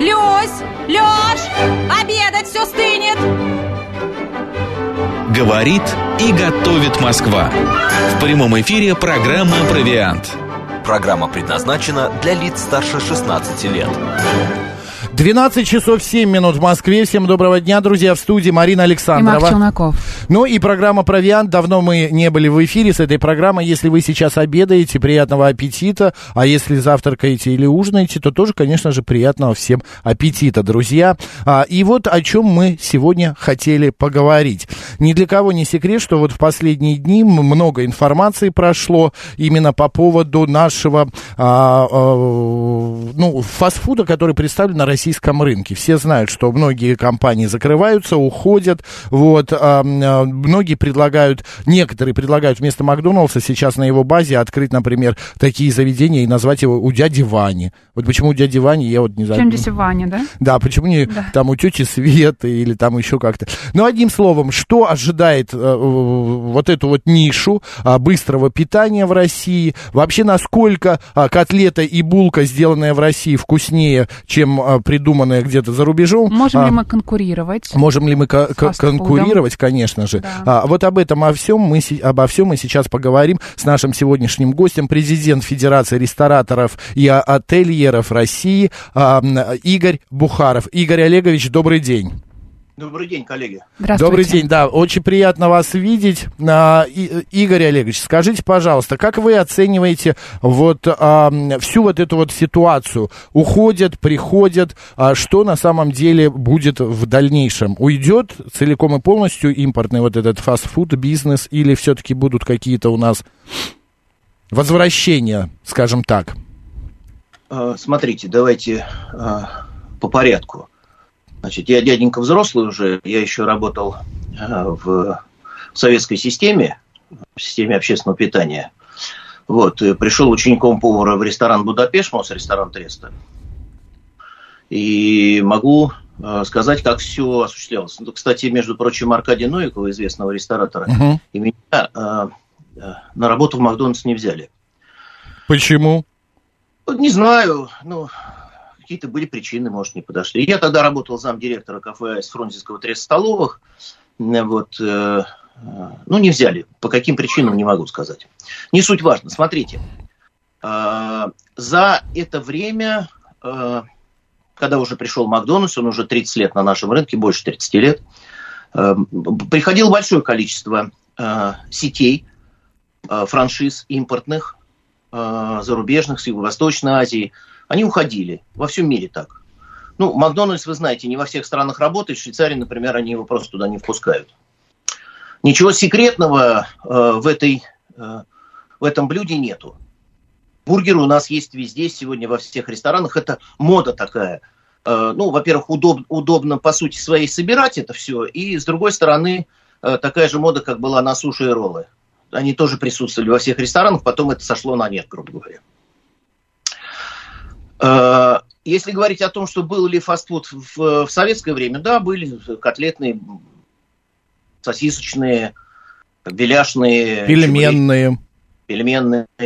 Люсь! Лёш! Обедать все стынет! Говорит и готовит Москва. В прямом эфире программа «Провиант». Программа предназначена для лиц старше 16 лет. 12 часов 7 минут в Москве. Всем доброго дня, друзья. В студии Марина Александрова. И Марк Челноков. Ну и программа «Провиант». Давно мы не были в эфире с этой программой. Если вы сейчас обедаете, приятного аппетита. А если завтракаете или ужинаете, то тоже, конечно же, приятного всем аппетита, друзья. И вот о чем мы сегодня хотели поговорить. Ни для кого не секрет, что вот в последние дни много информации прошло именно по поводу нашего фастфуда, который представлен на России. Рынке. Все знают, что многие компании закрываются, уходят. Вот, многие некоторые предлагают вместо Макдональдса сейчас на его базе открыть, например, такие заведения и назвать его «У дяди Вани». Вот почему «У дяди Вани», я вот не знаю. Чем здесь Ваня, да? Да, почему не там «У тети Светы» или там еще как-то. Но одним словом, что ожидает вот эту вот нишу быстрого питания в России? Вообще, насколько котлета и булка, сделанная в России, вкуснее, чем придуманное где-то за рубежом. Можем ли мы конкурировать? Можем ли мы конкурировать, конечно же. Да. Вот обо всем мы сейчас поговорим с нашим сегодняшним гостем, президент Федерации рестораторов и ательеров России Игорь Бухаров. Игорь Олегович, добрый день. Добрый день, коллеги. Здравствуйте. Добрый день, да. Очень приятно вас видеть. Игорь Олегович, скажите, пожалуйста, как вы оцениваете вот всю вот эту вот ситуацию? Уходят, приходят. Что на самом деле будет в дальнейшем? Уйдет целиком и полностью импортный вот этот фастфуд-бизнес? Или все-таки будут какие-то у нас возвращения, скажем так? Смотрите, давайте по порядку. Значит, я дяденька взрослый уже, я еще работал в советской системе, общественного питания. Вот, и пришел учеником повара в ресторан «Будапешт», ресторан «Треста». И могу сказать, как все осуществлялось. Ну, кстати, между прочим, Аркадия Новикова, известного ресторатора, и меня на работу в «Макдональдс» не взяли. Почему? Не знаю, Какие-то были причины, может, не подошли. Я тогда работал замдиректора кафе с фрунзенского 30 столовых. Вот, не взяли. По каким причинам, не могу сказать. Не суть важно. Смотрите. За это время, когда уже пришел Макдональдс, он уже 30 лет на нашем рынке, больше 30 лет, приходило большое количество сетей, франшиз импортных, зарубежных, с Юго-Восточной Азии. Они уходили. Во всем мире так. Макдональдс, вы знаете, не во всех странах работает. В Швейцарии, например, они его просто туда не впускают. Ничего секретного в этом блюде нету. Бургеры у нас есть везде, сегодня во всех ресторанах. Это мода такая. Во-первых, удобно, по сути, своей собирать это все. И, с другой стороны, такая же мода, как была на суши и роллы. Они тоже присутствовали во всех ресторанах. Потом это сошло на нет, грубо говоря. Если говорить о том, что был ли фастфуд в советское время, да, были котлетные, сосисочные, беляшные. Пельменные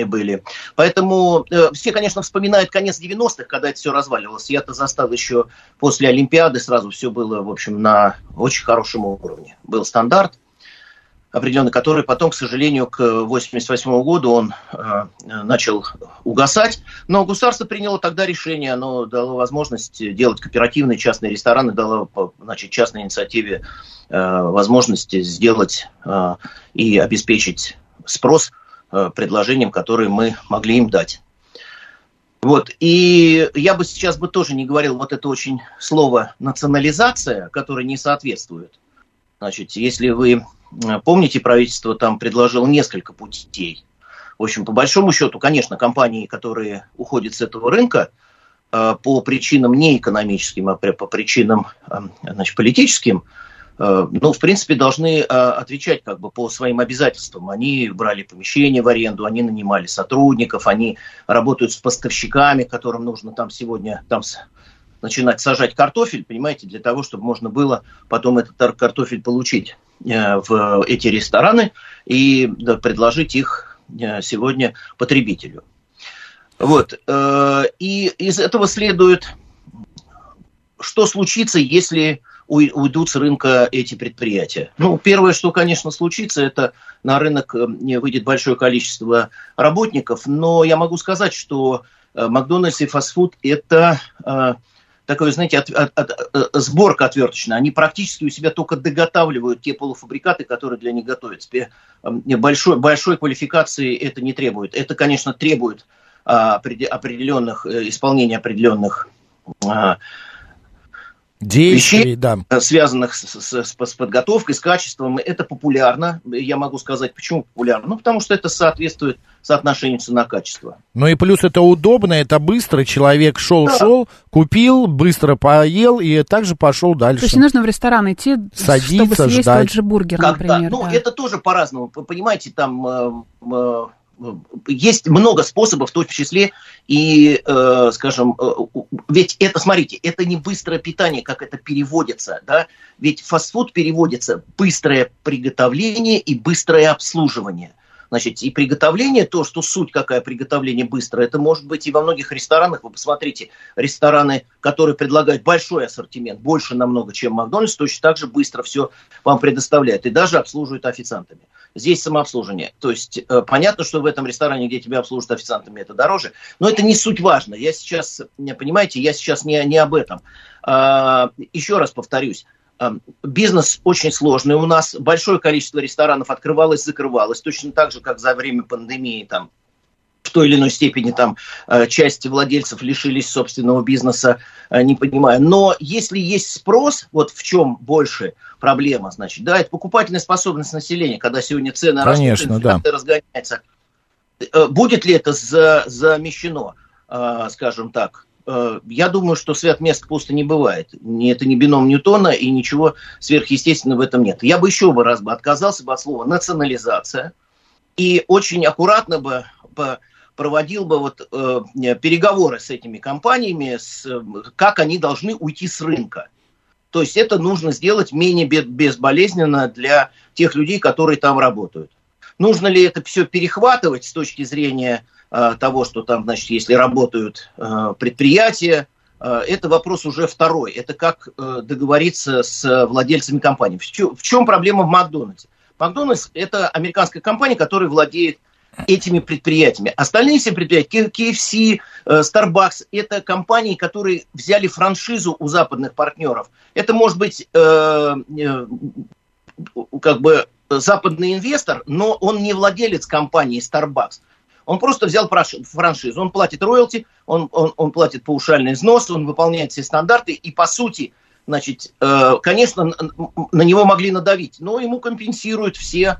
были. Поэтому все, конечно, вспоминают конец 90-х, когда это все разваливалось. Я-то застал еще после Олимпиады, сразу все было, в общем, на очень хорошем уровне. Был стандарт определенный, который потом, к сожалению, к 1988 году он начал угасать. Но государство приняло тогда решение, оно дало возможность делать кооперативные частные рестораны, дало частной инициативе возможность сделать и обеспечить спрос предложением, которые мы могли им дать. Вот. И я бы сейчас тоже не говорил вот это очень слово «национализация», которое не соответствует. Значит, если вы помните, правительство там предложило несколько путей. В общем, по большому счету, конечно, компании, которые уходят с этого рынка по причинам не экономическим, а по причинам политическим, в принципе, должны отвечать по своим обязательствам. Они брали помещение в аренду, они нанимали сотрудников, они работают с поставщиками, которым нужно там сегодня... начинать сажать картофель, понимаете, для того, чтобы можно было потом этот картофель получить в эти рестораны и предложить их сегодня потребителю. Вот. И из этого следует что случится, если уйдут с рынка эти предприятия? Ну, первое, что, конечно, случится, это на рынок выйдет большое количество работников, но я могу сказать, что Макдональдс и фастфуд – это такой, знаете, сборка отверточная. Они практически у себя только доготавливают те полуфабрикаты, которые для них готовятся. Большой квалификации это не требует. Это, конечно, требует исполнения определенных действий, да, связанных с подготовкой, с качеством. Это популярно. Я могу сказать, почему популярно. Ну, потому что это соответствует соотношению цена-качество. Ну и плюс это удобно, это быстро. Человек шел, купил, быстро поел и также пошел дальше. То есть не нужно в ресторан идти, садиться, чтобы съесть ждать. Тот же бургер, например. Ну, да. Это тоже по-разному. Понимаете, там есть много способов, в том числе и, скажем, ведь это, смотрите, это не быстрое питание, как это переводится, да, ведь фастфуд переводится быстрое приготовление и быстрое обслуживание. Значит, и приготовление, то, что суть какая приготовление быстрое, это может быть и во многих ресторанах, вы посмотрите, рестораны, которые предлагают большой ассортимент, больше намного, чем Макдональдс, точно так же быстро все вам предоставляют и даже обслуживают официантами. Здесь самообслуживание. То есть понятно, что в этом ресторане, где тебя обслуживают официантами, это дороже, но это не суть важно. Я сейчас, понимаете, не об этом. Еще раз повторюсь. Бизнес очень сложный. У нас большое количество ресторанов открывалось, закрывалось. Точно так же, как за время пандемии там, в той или иной степени там, часть владельцев лишились собственного бизнеса, не понимаю. Но если есть спрос, вот в чем больше проблема, значит, да, это покупательная способность населения, когда сегодня цены растут, инфляция разгоняется. Будет ли это замещено, скажем так? Я думаю, что свят мест пусто не бывает. Это не бином Ньютона, и ничего сверхъестественного в этом нет. Я бы еще раз отказался бы от слова «национализация» и очень аккуратно бы проводил бы переговоры с этими компаниями, как они должны уйти с рынка. То есть это нужно сделать менее безболезненно для тех людей, которые там работают. Нужно ли это все перехватывать с точки зрения того, что там, значит, если работают предприятия, это вопрос уже второй. Это как договориться с владельцами компаний. В чем проблема в Макдональдсе? Макдональдс – это американская компания, которая владеет этими предприятиями. Остальные все предприятия, KFC, Starbucks, это компании, которые взяли франшизу у западных партнеров. Это может быть западный инвестор, но он не владелец компании Starbucks. Он просто взял франшизу, он платит роялти, он платит паушальный взнос, он выполняет все стандарты, и по сути, значит, конечно, на него могли надавить, но ему компенсируют все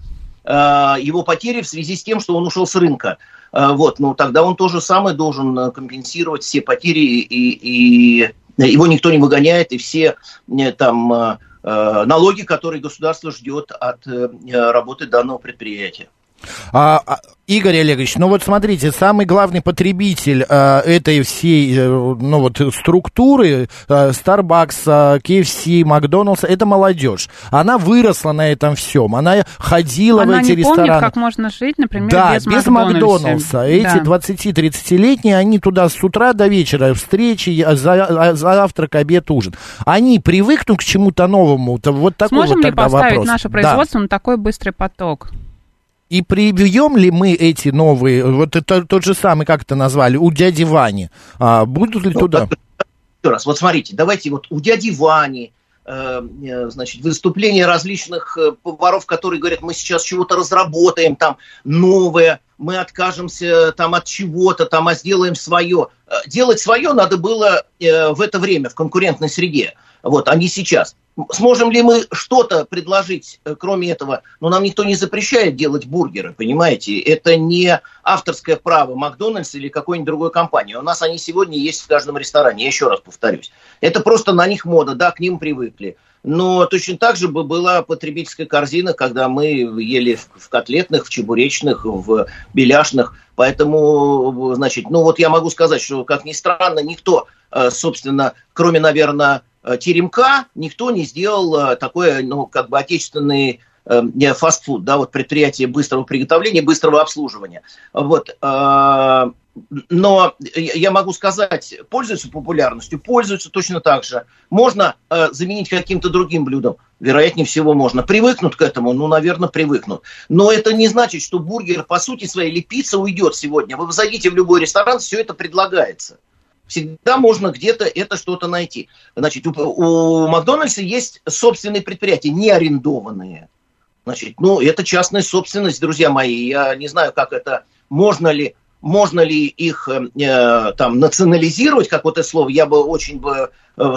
его потери в связи с тем, что он ушел с рынка. Вот, ну тогда он то же самое должен компенсировать все потери, и его никто не выгоняет, и все там налоги, которые государство ждет от работы данного предприятия. Игорь Олегович, ну вот смотрите, самый главный потребитель этой всей структуры Starbucks, KFC, McDonald's, это молодежь. Она выросла на этом всем, она ходила в эти рестораны. Она не помнит, как можно жить, например, без Макдональдса. Эти 20-30-летние, они туда с утра до вечера, встречи, завтрак, обед, ужин. Они привыкнут к чему-то новому. Вот такой вот тогда вопрос. Сможем ли поставить наше производство на такой быстрый поток? И привьем ли мы эти новые, вот это тот же самый, как это назвали, у дяди Вани, будут ли туда? Еще раз, вот смотрите, давайте вот у дяди Вани, значит, выступления различных поваров, которые говорят, мы сейчас чего-то разработаем, там, новое, мы откажемся там от чего-то, там, а сделаем свое. Делать свое надо было в это время, в конкурентной среде, вот, а не сейчас. Сможем ли мы что-то предложить, кроме этого? Но нам никто не запрещает делать бургеры, понимаете? Это не авторское право Макдональдс или какой-нибудь другой компании. У нас они сегодня есть в каждом ресторане, я еще раз повторюсь. Это просто на них мода, да, к ним привыкли. Но точно так же бы была потребительская корзина, когда мы ели в котлетных, в чебуречных, в беляшных. Поэтому, значит, ну вот я могу сказать, что, как ни странно, никто, собственно, кроме, наверное, Теремка, никто не сделал такой, отечественный фастфуд, да, вот предприятие быстрого приготовления, быстрого обслуживания. Вот, Но я могу сказать, пользуются популярностью, пользуются точно так же. Можно заменить каким-то другим блюдом, вероятнее всего можно. Привыкнут к этому, ну, наверное, привыкнут. Но это не значит, что бургер по сути своей или пицца уйдет сегодня. Вы зайдите в любой ресторан, все это предлагается. Всегда можно где-то это что-то найти. Значит, у Макдональдса есть собственные предприятия, не арендованные. Значит, ну, это частная собственность, друзья мои. Я не знаю, как это, можно ли их там национализировать, как вот это слово. Я бы очень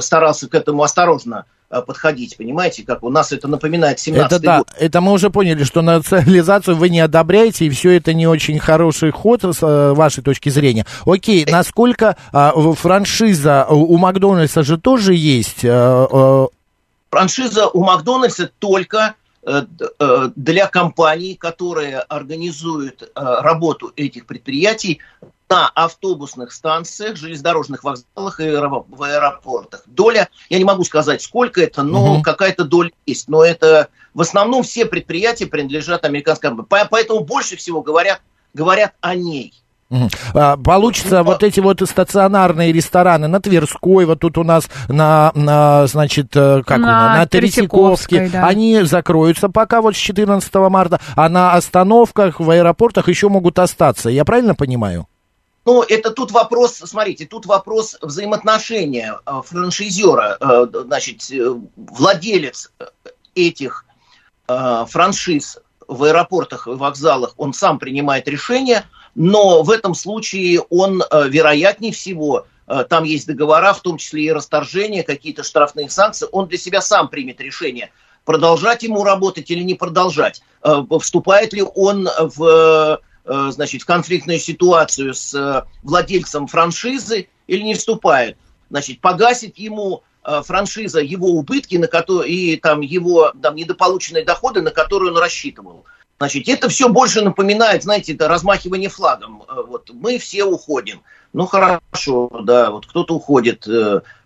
старался к этому осторожно подходить, понимаете, как у нас это напоминает 17-й год. Это мы уже поняли, что национализацию вы не одобряете, и все это не очень хороший ход с вашей точки зрения. Окей, насколько франшиза у Макдональдса же тоже есть? Франшиза у Макдональдса только для компаний, которые организуют работу этих предприятий на автобусных станциях, железнодорожных вокзалах и в аэропортах. Доля, я не могу сказать, сколько это, но какая-то доля есть. Но это в основном все предприятия принадлежат американской компании. Поэтому больше всего говорят о ней. Получится вот эти вот стационарные рестораны на Тверской, вот тут у нас на Третьяковской, да. Они закроются пока вот с 14 марта, а на остановках в аэропортах еще могут остаться, я правильно понимаю? Ну, это тут вопрос, смотрите, тут вопрос взаимоотношения франшизера, значит, владелец этих франшиз в аэропортах и вокзалах, он сам принимает решение. Но в этом случае он, вероятнее всего, там есть договора, в том числе и расторжение, какие-то штрафные санкции, он для себя сам примет решение, продолжать ему работать или не продолжать, вступает ли он в конфликтную ситуацию с владельцем франшизы или не вступает, значит, погасит ему франшиза его убытки и там, его недополученные доходы, на которые он рассчитывал. Значит, это все больше напоминает, знаете, это размахивание флагом. Вот мы все уходим. Ну, хорошо, да, вот кто-то уходит,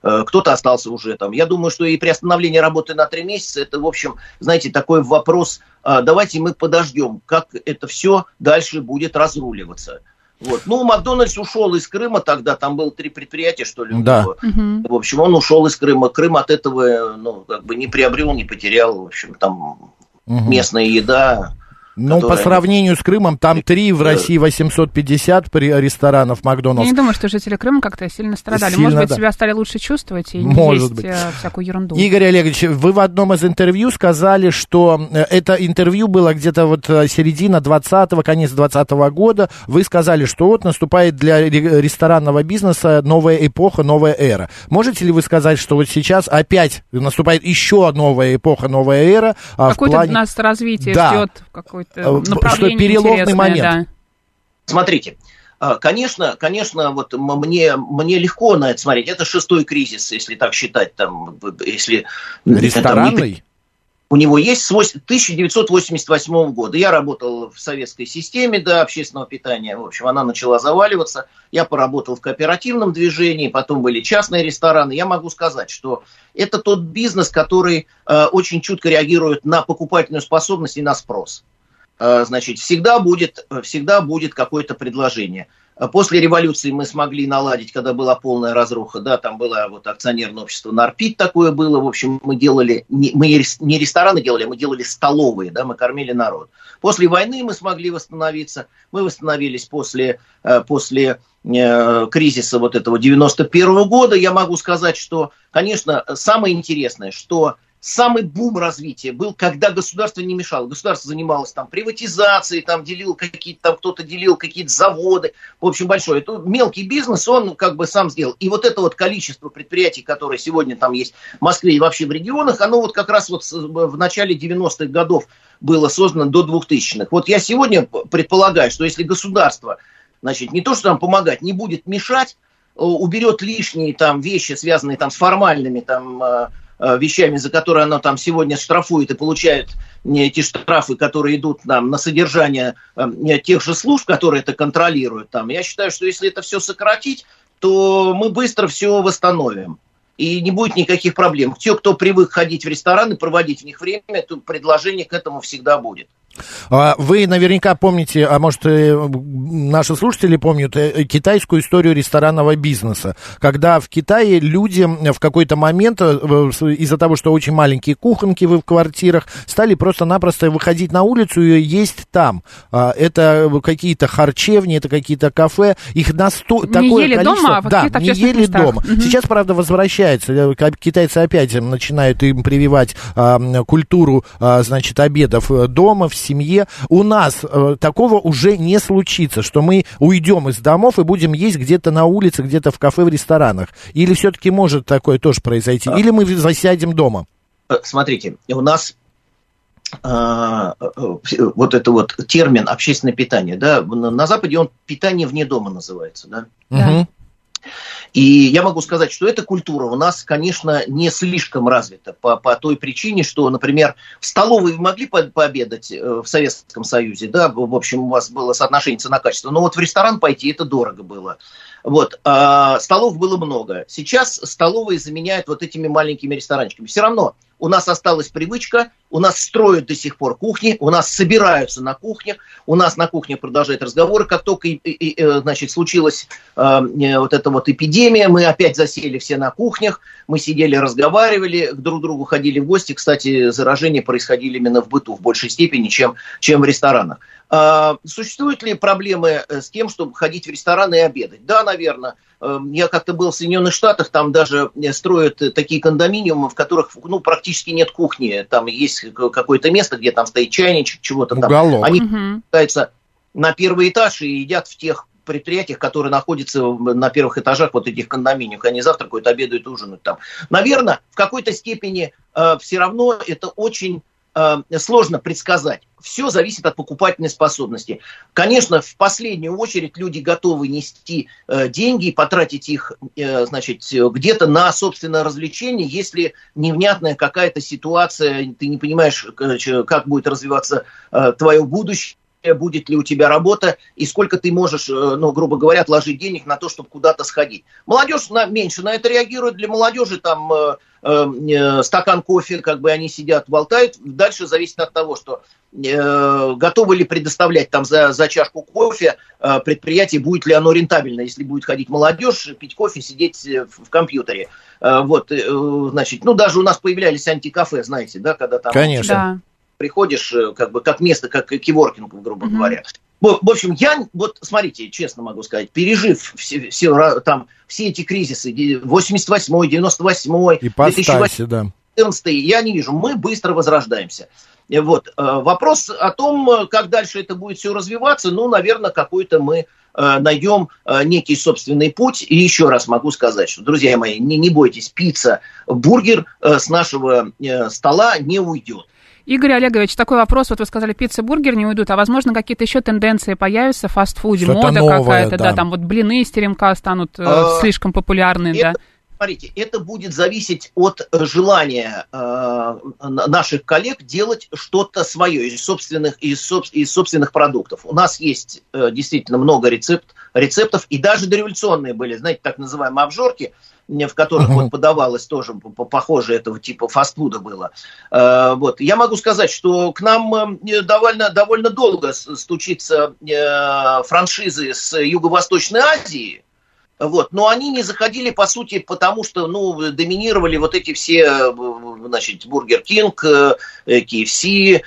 кто-то остался уже там. Я думаю, что и приостановление работы на 3 месяца, это, в общем, знаете, такой вопрос, давайте мы подождем, как это все дальше будет разруливаться. Вот. Ну, Макдональдс ушел из Крыма тогда, там было 3 предприятия, что ли, да. В общем, он ушел из Крыма. Крым от этого, не приобрел, не потерял, в общем, там местная еда... Ну, по сравнению с Крымом, там 3, в России 850 ресторанов Макдональдс. Я не думаю, что жители Крыма как-то сильно страдали. Может быть, себя стали лучше чувствовать и не есть всякую ерунду. Игорь Олегович, вы в одном из интервью сказали, что это интервью было где-то вот середина 20-го, конец 20-го года. Вы сказали, что вот наступает для ресторанного бизнеса новая эпоха, новая эра. Можете ли вы сказать, что вот сейчас опять наступает еще новая эпоха, новая эра? Какое-то нас развитие ждет какой-то. Что переломный момент. Да. Смотрите, конечно, вот мне легко на это смотреть. Это 6-й кризис, если так считать, там, если ресторанный. У него есть с 1988 года. Я работал в советской системе общественного питания. В общем, она начала заваливаться. Я поработал в кооперативном движении, потом были частные рестораны. Я могу сказать, что это тот бизнес, который очень чутко реагирует на покупательную способность и на спрос. Значит, всегда будет какое-то предложение. После революции мы смогли наладить, когда была полная разруха, да, там было вот акционерное общество «Нарпит» такое было, в общем, мы не рестораны делали, мы делали столовые, да, мы кормили народ. После войны мы смогли восстановиться, мы восстановились после кризиса вот этого 91 года. Я могу сказать, что, конечно, самое интересное, что самый бум развития был, когда государство не мешало. Государство занималось там приватизацией, там кто-то делил какие-то заводы. В общем, большой. Это мелкий бизнес, он как бы сам сделал. И вот это вот количество предприятий, которые сегодня там есть в Москве и вообще в регионах, оно вот как раз вот в начале 90-х годов было создано до 2000-х. Вот я сегодня предполагаю, что если государство, значит, не то что там помогать, не будет мешать, уберет лишние там вещи, связанные там с формальными там вещами, за которые оно там сегодня штрафует и получает эти штрафы, которые идут там на содержание тех же служб, которые это контролируют. Там. Я считаю, что если это все сократить, то мы быстро все восстановим. И не будет никаких проблем. Те, кто привык ходить в рестораны, проводить в них время, то предложение к этому всегда будет. Вы наверняка помните, а может, наши слушатели помнят, китайскую историю ресторанного бизнеса, когда в Китае люди в какой-то момент, из-за того, что очень маленькие кухонки в квартирах, стали просто-напросто выходить на улицу и есть там. Это какие-то харчевни, это какие-то кафе. Их такое ели количество... Дома, а да, не ели местах. Дома. Угу. Сейчас, правда, возвращается. Китайцы опять начинают им прививать культуру, значит, обедов дома, в семье. У нас такого уже не случится, что мы уйдем из домов и будем есть где-то на улице, где-то в кафе, в ресторанах. Или все-таки может такое тоже произойти? Или мы засядем дома? Смотрите, у нас вот это вот термин «общественное питание». Да? На Западе он «питание вне дома» называется. Да? Угу. И я могу сказать, что эта культура у нас, конечно, не слишком развита по той причине, что, например, в столовой вы могли пообедать в Советском Союзе, да, в общем, у вас было соотношение цена-качество, но вот в ресторан пойти это дорого было. Вот, а столов было много. Сейчас столовые заменяют вот этими маленькими ресторанчиками. Все равно у нас осталась привычка, у нас строят до сих пор кухни, у нас собираются на кухнях, у нас на кухне продолжают разговоры. Как только, значит, случилась вот эта вот эпидемия, мы опять засели все на кухнях, мы сидели, разговаривали, друг к другу ходили в гости. Кстати, заражения происходили именно в быту в большей степени, чем в ресторанах. Существуют ли проблемы с тем, чтобы ходить в рестораны и обедать? Да, наверное. Я как-то был в Соединенных Штатах, там даже строят такие кондоминиумы, в которых ну, практически нет кухни. Там есть какое-то место, где там стоит чайничек, чего-то там. Они пытаются на первый этаж и едят в тех предприятиях, которые находятся на первых этажах вот этих кондоминиумов. Они завтракают, обедают, ужинают там. Наверное, в какой-то степени все равно это очень... сложно предсказать. Все зависит от покупательной способности. Конечно, в последнюю очередь люди готовы нести деньги и потратить их, значит, где-то на собственное развлечение, если невнятная какая-то ситуация, ты не понимаешь, как будет развиваться твое будущее, будет ли у тебя работа и сколько ты можешь, ну, грубо говоря, отложить денег на то, чтобы куда-то сходить. Молодежь меньше на это реагирует. Для молодежи там стакан кофе, как бы они сидят, болтают. Дальше зависит от того, что готовы ли предоставлять там за чашку кофе предприятие, будет ли оно рентабельно, если будет ходить молодежь, пить кофе, сидеть в компьютере. Вот, значит, ну, даже у нас появлялись антикафе, знаете, да, когда там... Конечно. Да. Приходишь как бы как место, как киворкинг, грубо говоря. В общем, я, вот смотрите, честно могу сказать, пережив все эти кризисы, 88-й, 98-й, 2014-й, я не вижу, мы быстро возрождаемся. Вот. Вопрос о том, как дальше это будет все развиваться, ну, наверное, какой-то мы найдем некий собственный путь. И еще раз могу сказать, что, друзья мои, не бойтесь, пицца, бургер с нашего стола не уйдет. Игорь Олегович, такой вопрос, вот вы сказали, пицца, бургер не уйдут, а возможно какие-то еще тенденции появятся в фастфуде, что-то мода новое, какая-то, да, там вот блины из теремка станут слишком популярны, да? Смотрите, это будет зависеть от желания наших коллег делать что-то свое из собственных продуктов. У нас есть действительно много рецептов, и даже дореволюционные были, знаете, так называемые обжорки, в которых вот подавалось тоже похоже этого типа фастфуда было. Вот. Я могу сказать, что к нам довольно долго стучится франшизы с Юго-Восточной Азии, вот. Но они не заходили, по сути, потому что ну, доминировали вот эти все, значит, Burger King, KFC,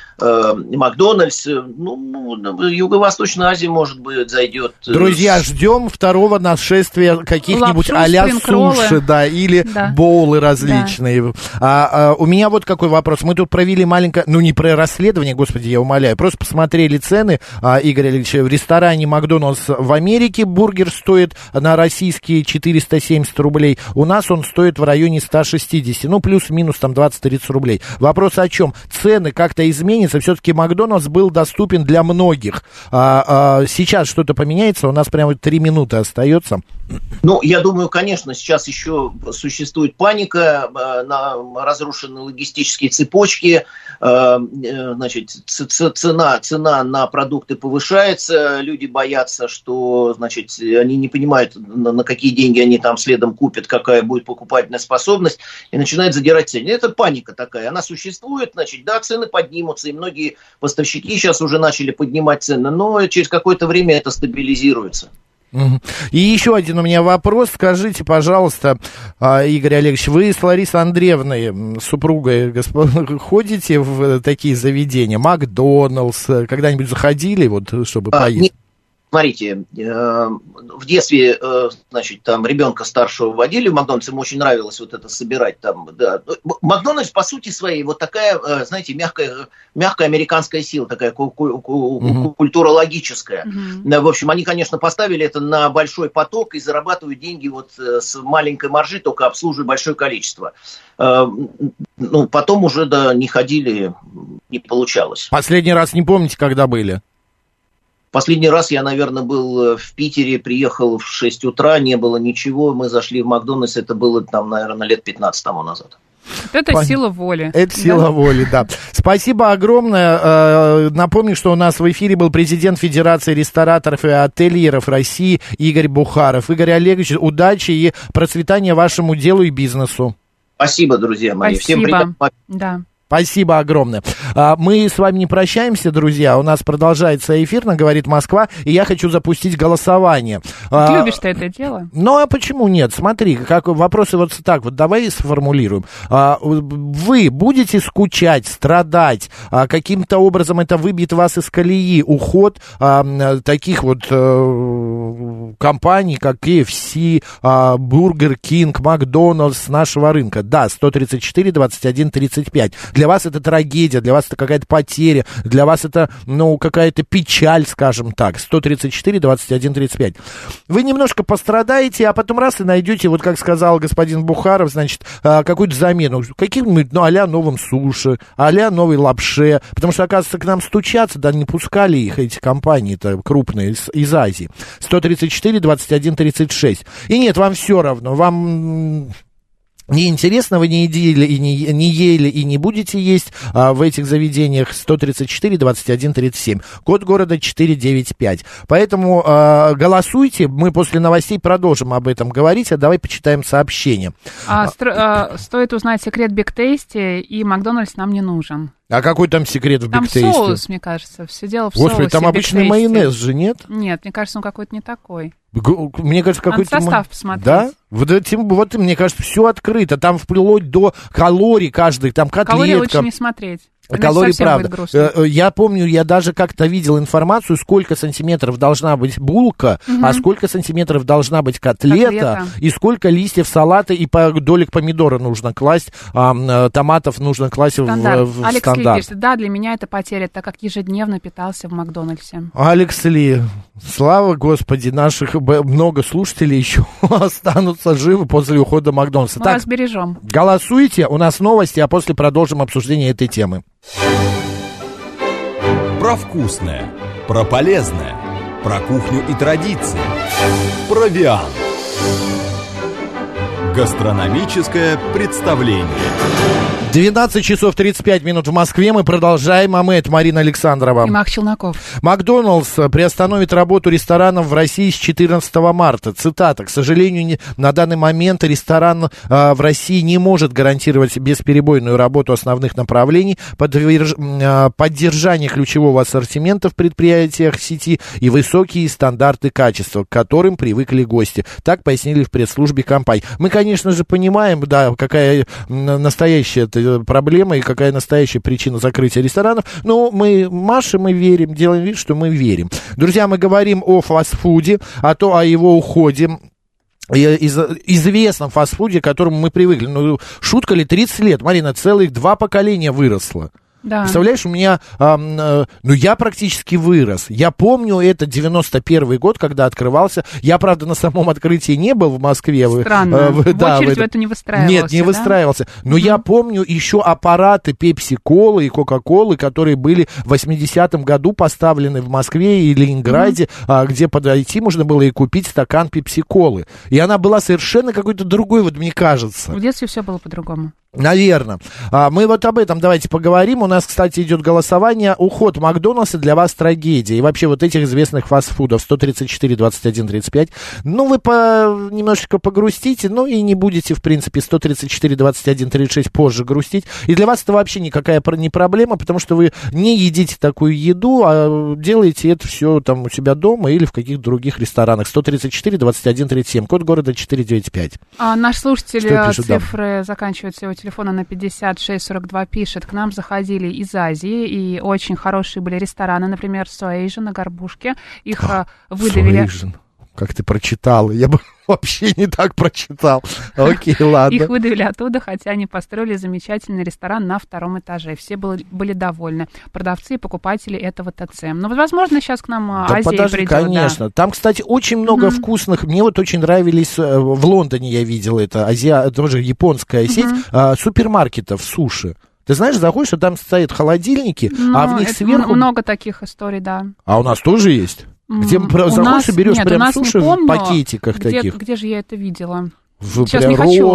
Макдональдс. Ну, Юго-Восточная Азия, может быть, зайдет. Друзья, ждем второго нашествия каких-нибудь а-ля суши, да, или боулы различные. Да. У меня вот какой вопрос. Мы тут провели маленькое, ну, не про расследование, господи, я умоляю, просто посмотрели цены, Игорь Алексеевич, в ресторане Макдональдс в Америке бургер стоит на России 470 рублей. У нас он стоит в районе 160. Ну, плюс-минус там 20-30 рублей. Вопрос о чем? Цены как-то изменятся. Все-таки Макдональдс был доступен для многих. Сейчас что-то поменяется? У нас прямо 3 минуты остается. Ну, я думаю, конечно, сейчас еще существует паника, разрушены логистические цепочки, значит, цена на продукты повышается, люди боятся, что, значит, они не понимают, на какие деньги они там следом купят, какая будет покупательная способность, и начинает задирать цены. Это паника такая, она существует, значит, да, цены поднимутся, и многие поставщики сейчас уже начали поднимать цены, но через какое-то время это стабилизируется. И еще один у меня вопрос. Скажите, пожалуйста, Игорь Олегович, вы с Ларисой Андреевной, супругой, ходите в такие заведения? Макдональдс? Когда-нибудь заходили, вот, чтобы поесть? Нет. Смотрите, в детстве, значит, там ребенка старшего водили в Макдональдс, ему очень нравилось вот это собирать там, да. Макдональдс, по сути своей, вот такая, знаете, мягкая американская сила, такая культурологическая. Mm-hmm. В общем, они, конечно, поставили это на большой поток и зарабатывают деньги вот с маленькой маржи, только обслуживая большое количество. Ну, потом уже, да, не ходили, не получалось. Последний раз не помните, когда были? Последний раз я, наверное, был в Питере, приехал в 6 утра, не было ничего, мы зашли в Макдональдс, это было, там, наверное, лет 15 тому назад. Вот это сила воли. Это сила воли, да. Спасибо огромное. Напомню, что у нас в эфире был президент Федерации рестораторов и отельеров России Игорь Бухаров. Игорь Олегович, удачи и процветания вашему делу и бизнесу. Спасибо, друзья мои. Спасибо. Всем приятного. Да. Спасибо огромное. Мы с вами не прощаемся, друзья. У нас продолжается эфир на «Говорит Москва», и я хочу запустить голосование. Ты любишь ты это дело? Ну, а почему нет? Смотри, как вопросы вот так вот давай сформулируем. Вы будете скучать, страдать? Каким-то образом это выбьет вас из колеи? Уход таких вот компаний, как KFC, Burger King, McDonald's с нашего рынка. Да, 134, 21, 35. Для вас это трагедия, для вас это какая-то потеря, для вас это, ну, какая-то печаль, скажем так. 134, 21, 35. Вы немножко пострадаете, а потом раз и найдете, вот как сказал господин Бухаров, значит, какую-то замену. Каким-нибудь, ну, а-ля новым суши, а-ля новой лапше. Потому что, оказывается, к нам стучатся, да, не пускали их эти компании-то крупные из Азии. 134, 21, 36. И нет, вам все равно, вам... Неинтересно, вы не ели и не будете есть в этих заведениях. 134, 21, 37. Код города 495. Поэтому голосуйте. Мы после новостей продолжим об этом говорить. А давай почитаем сообщение. Стоит узнать секрет Биг-Тейсти, и Макдональдс нам не нужен. А какой там секрет в Биг-Тейсте? Там соус, мне кажется, все дело в соусе. Господи, там обычный майонез же, нет? Нет, мне кажется, он какой-то не такой. Мне кажется, какой-то... состав посмотреть. Да? Вот, мне кажется, все открыто. Там вплоть до калорий каждый, там котлетка. Калории лучше не смотреть. Калории, правда. Я помню, я даже как-то видел информацию, сколько сантиметров должна быть булка, угу. а сколько сантиметров должна быть котлета, и сколько листьев салата и долек помидора нужно класть, томатов нужно класть в Алекс стандарт. Алекс Ли пишет, да, для меня это потеря, так как ежедневно питался в Макдональдсе. Алекс Ли, слава Господи, наших много слушателей еще останутся живы после ухода Макдональдса. Мы так, вас бережем. Голосуйте, у нас новости, а после продолжим обсуждение этой темы. Про вкусное, про полезное, про кухню и традиции. Провиант. Гастрономическое представление. 12 часов 35 минут в Москве. Мы продолжаем. А мы, это Марина Александрова. И Марк Челноков. Макдональдс приостановит работу ресторанов в России с 14 марта. Цитата. К сожалению, на данный момент ресторан в России не может гарантировать бесперебойную работу основных направлений, поддержание ключевого ассортимента в предприятиях сети и высокие стандарты качества, к которым привыкли гости. Так пояснили в пресс-службе компании. Мы, конечно же, понимаем, да, какая настоящая проблема и какая настоящая причина закрытия ресторанов. Но мы машем и верим, делаем вид, что мы верим. Друзья, мы говорим о фастфуде, о его уходе. Известном фастфуде, к которому мы привыкли. Ну, шутка ли, 30 лет, Марина, целых 2 поколения выросло. Да. Представляешь, у меня, я практически вырос. Я помню, это 91-й год, когда открывался. Я, правда, на самом открытии не был в Москве. Странно, в очередь в это не выстраивался. Нет, не выстраивался. Но я помню еще аппараты Pepsi-Cola и Coca-Cola, которые были в 80-м году поставлены в Москве и Ленинграде, где подойти можно было и купить стакан Pepsi-Cola. И она была совершенно какой-то другой, вот мне кажется. В детстве все было по-другому. Наверное. Мы вот об этом давайте поговорим. У нас, кстати, идет голосование. Уход Макдональдса для вас трагедия. И вообще вот этих известных фастфудов. 134, 21, 35. Ну, вы немножечко погрустите. Ну, и не будете, в принципе, 134, 21, 36 позже грустить. И для вас это вообще никакая не проблема, потому что вы не едите такую еду, а делаете это все там у себя дома или в каких-то других ресторанах. 134, 21, 37. Код города 495. Наш слушатель цифры заканчивает сегодня телефона на 5642 пишет, к нам заходили из Азии, и очень хорошие были рестораны, например, Суэйжи на Горбушке, их выдавили... Суэйжин. Как ты прочитала? Я бы вообще не так прочитал. Окей, ладно. Их выдавили оттуда, хотя они построили замечательный ресторан на втором этаже. Все были довольны. Продавцы и покупатели этого ТЦ. Но, возможно, сейчас к нам Азия придет. Конечно. Да. Там, кстати, очень много вкусных. Мне вот очень нравились... В Лондоне я видел это. Тоже японская сеть супермаркетов суши. Ты знаешь, заходишь, что там стоят холодильники, а в них сверху... Много таких историй, да. А у нас тоже есть? Где заходишь и берешь прям суши в пакетиках таких. Где же я это видела? Сейчас не хочу.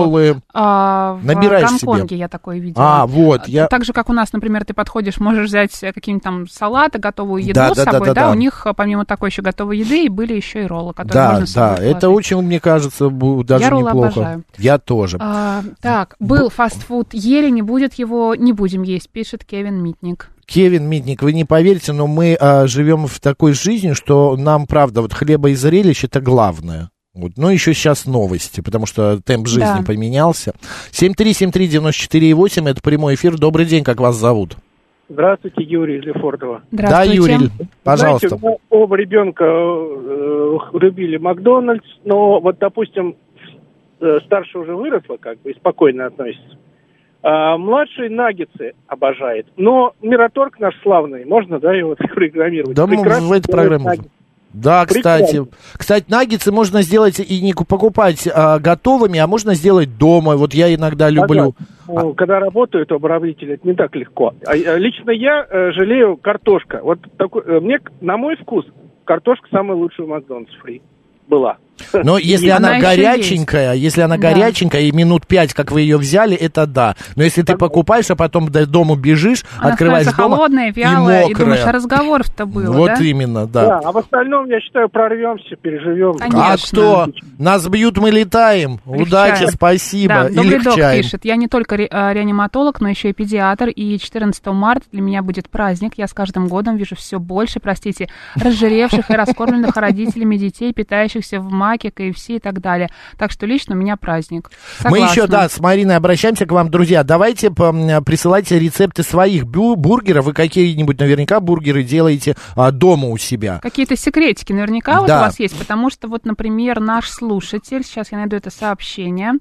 Набираешь себе. В Гонконге я такое видела. Вот. Так же, как у нас, например, ты подходишь, можешь взять какие-нибудь там салаты, готовую еду с собой, да? У них, помимо такой еще готовой еды, и были еще и роллы, которые можно с собой положить. Да, это очень, мне кажется, даже неплохо. Я роллы обожаю. Я тоже. Так, был фастфуд, ели, не будет его, не будем есть, пишет Кевин Митник. Кевин Митник, вы не поверите, но мы живем в такой жизни, что нам, правда, вот хлеба и зрелищ – это главное. Вот. Ну, еще сейчас новости, потому что темп жизни поменялся. 7373948, это прямой эфир. Добрый день, как вас зовут? Здравствуйте, Юрий из Лефортово. Да, Юрий, пожалуйста. Знаете, оба ребенка любили Макдональдс, но вот, допустим, старшая уже выросла, как бы, и спокойно относится. Младший наггетсы обожает, но Мираторг наш славный, можно, да, его рекламировать? Да, прекрасно, в этой программе. Да, кстати. Прекрасно. Кстати, наггетсы можно сделать и не покупать готовыми, а можно сделать дома. Вот я иногда люблю. Ну, когда работают обработатели, это не так легко. Лично я жалею картошка. Вот такой, на мой вкус, картошка самая лучшая в Макдональдс фри была. Но если она горяченькая, и минут 5, как вы ее взяли, это да. Но если ты покупаешь, а потом до дома бежишь, она открываешь дома, холодная, вялая, и думаешь, а разговоров-то было, вот да? Вот именно, да. А в остальном, я считаю, прорвемся, переживем. Конечно. А что? Нас бьют, мы летаем. Легчает. Удачи, спасибо. Да, добрый док пишет, я не только реаниматолог, но еще и педиатр, и 14 марта для меня будет праздник. Я с каждым годом вижу все больше, простите, разжиревших и раскормленных родителями детей, питающихся в Маке, KFC и так далее. Так что лично у меня праздник. Согласна. Мы еще, с Мариной обращаемся к вам, друзья. Давайте присылайте рецепты своих бургеров. Вы какие-нибудь наверняка бургеры делаете дома у себя. Какие-то секретики наверняка вот у вас есть, потому что вот, например, наш слушатель, сейчас я найду это сообщение,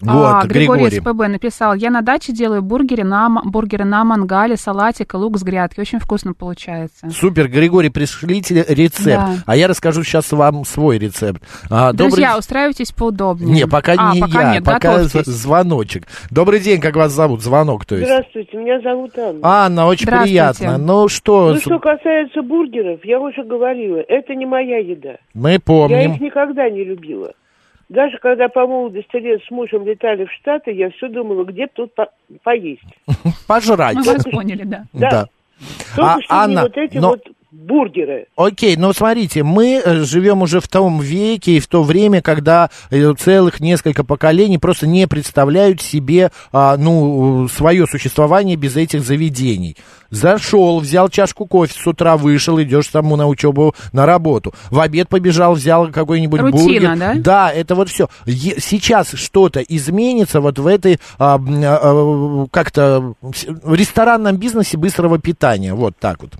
Григорий СПБ написал, я на даче делаю бургеры на мангале, салатик и лук с грядки. Очень вкусно получается. Супер, Григорий, пришлите рецепт. Да. А я расскажу сейчас вам свой рецепт. Друзья, устраивайтесь поудобнее. Не, пока звоночек. Добрый день, как вас зовут? Звонок, то есть. Здравствуйте, меня зовут Анна. Анна, очень приятно. Ну, что касается бургеров, я уже говорила, это не моя еда. Мы помним. Я их никогда не любила. Даже когда по молодости лет с мужем летали в Штаты, я все думала, где тут поесть. Пожрать. Мы вас поняли, да. Да. Только что не вот эти бургеры. Окей, смотрите, мы живем уже в том веке и в то время, когда целых несколько поколений просто не представляют себе, свое существование без этих заведений. Зашел, взял чашку кофе, с утра вышел, идешь саму на учебу, на работу. В обед побежал, взял какой-нибудь бургер. Рутина, да? Да, это вот все. Сейчас что-то изменится вот в этой как-то ресторанном бизнесе быстрого питания. Вот так вот.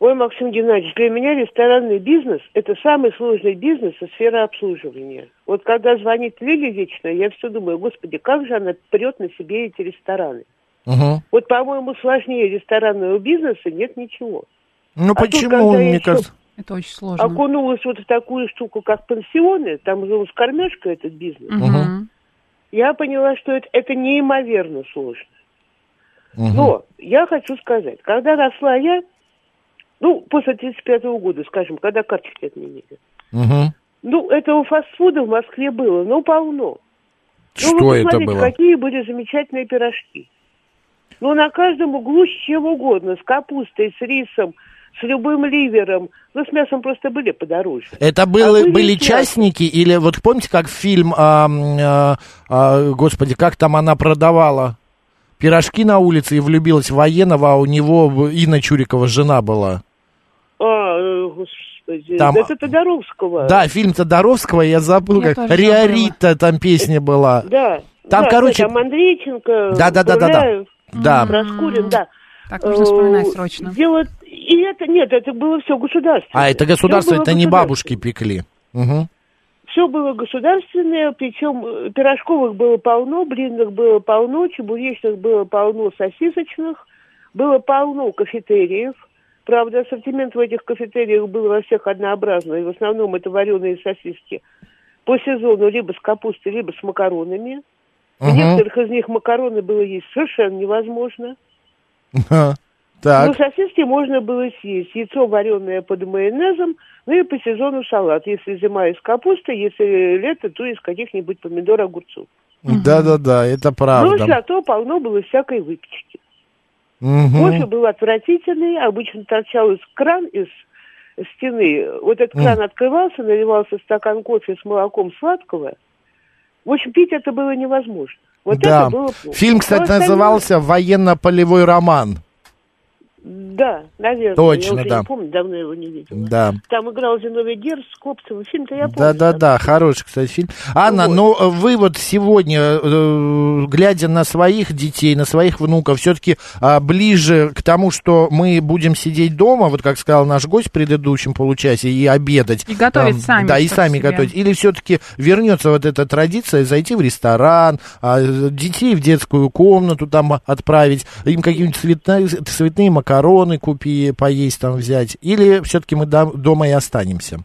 Ой, Максим Геннадьевич, для меня ресторанный бизнес – это самый сложный бизнес и сфера обслуживания. Вот когда звонит Лилия вечно, я все думаю, господи, как же она прет на себе эти рестораны. Угу. Вот, по-моему, сложнее ресторанного бизнеса нет ничего. Почему, мне кажется, это очень сложно. Окунулась вот в такую штуку, как пансионы, там же у нас кормежка этот бизнес. Угу. Я поняла, что это неимоверно сложно. Угу. Но я хочу сказать, когда росла я, после 35-го года, скажем, когда карточки отменили, этого фастфуда в Москве было, полно. Что вы посмотрите, это было? Какие были замечательные пирожки. Ну, на каждом углу с чем угодно, с капустой, с рисом, с любым ливером. Ну, с мясом просто были подороже. Это были частники или, вот помните, как фильм, господи, как там она продавала пирожки на улице и влюбилась в военного, а у него Инна Чурикова жена была. Там, это Тодоровского. Да, фильм Тодоровского, я забыл, я как Риорита там песня была. Да, там, да, короче... там Андрейченко, Куляев, Проскурин, да. Так нужно вспоминать срочно. Дело... И это, нет, это было все государственное. А, это государство, это не бабушки пекли. Угу. Все было государственное, причем пирожковых было полно, блинных было полно, чебуречных было полно, сосисочных, было полно кафетериев. Правда, ассортимент в этих кафетериях был во всех однообразный. В основном это вареные сосиски по сезону либо с капустой, либо с макаронами. У некоторых из них макароны было есть совершенно невозможно. Так. Ну, сосиски можно было съесть. Яйцо вареное под майонезом, ну и по сезону салат. Если зима, из капусты, если лето, то из каких-нибудь помидор, огурцов. Да-да-да, это правда. Но зато полно было всякой выпечки. Кофе был отвратительный, обычно торчал из крана, из стены. Вот этот кран открывался, наливался стакан кофе с молоком сладкого. В общем, пить это было невозможно. Вот да. Это было плохо. Фильм, кстати, назывался «Военно-полевой роман». Да, наверное. Точно, я не помню, давно его не видела. Да. Там играл Зиновий Герц, Копцев, фильм-то я помню. Да-да-да, хороший, кстати, фильм. Анна, вот. Но вы вот сегодня, глядя на своих детей, на своих внуков, все-таки ближе к тому, что мы будем сидеть дома, вот как сказал наш гость в предыдущем получасе, и обедать. И готовить сами. Да, и сами готовить. Или все-таки вернется вот эта традиция зайти в ресторан, детей в детскую комнату там отправить, им какие-нибудь цветные макароны, короны купи, поесть там взять, или все-таки мы дома и останемся?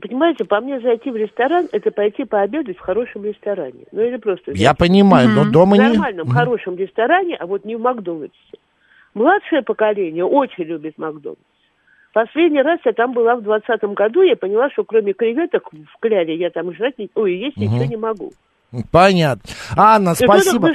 Понимаете, по мне зайти в ресторан, это пойти пообедать в хорошем ресторане. Ну, или просто... Я понимаю, но дома не... В нормальном, хорошем ресторане, а вот не в Макдональдсе. Младшее поколение очень любит Макдональдс. Последний раз я там была в 2020 году, я поняла, что кроме креветок в кляре я там жрать не... Ой, есть ничего не могу. Понятно. Анна, спасибо.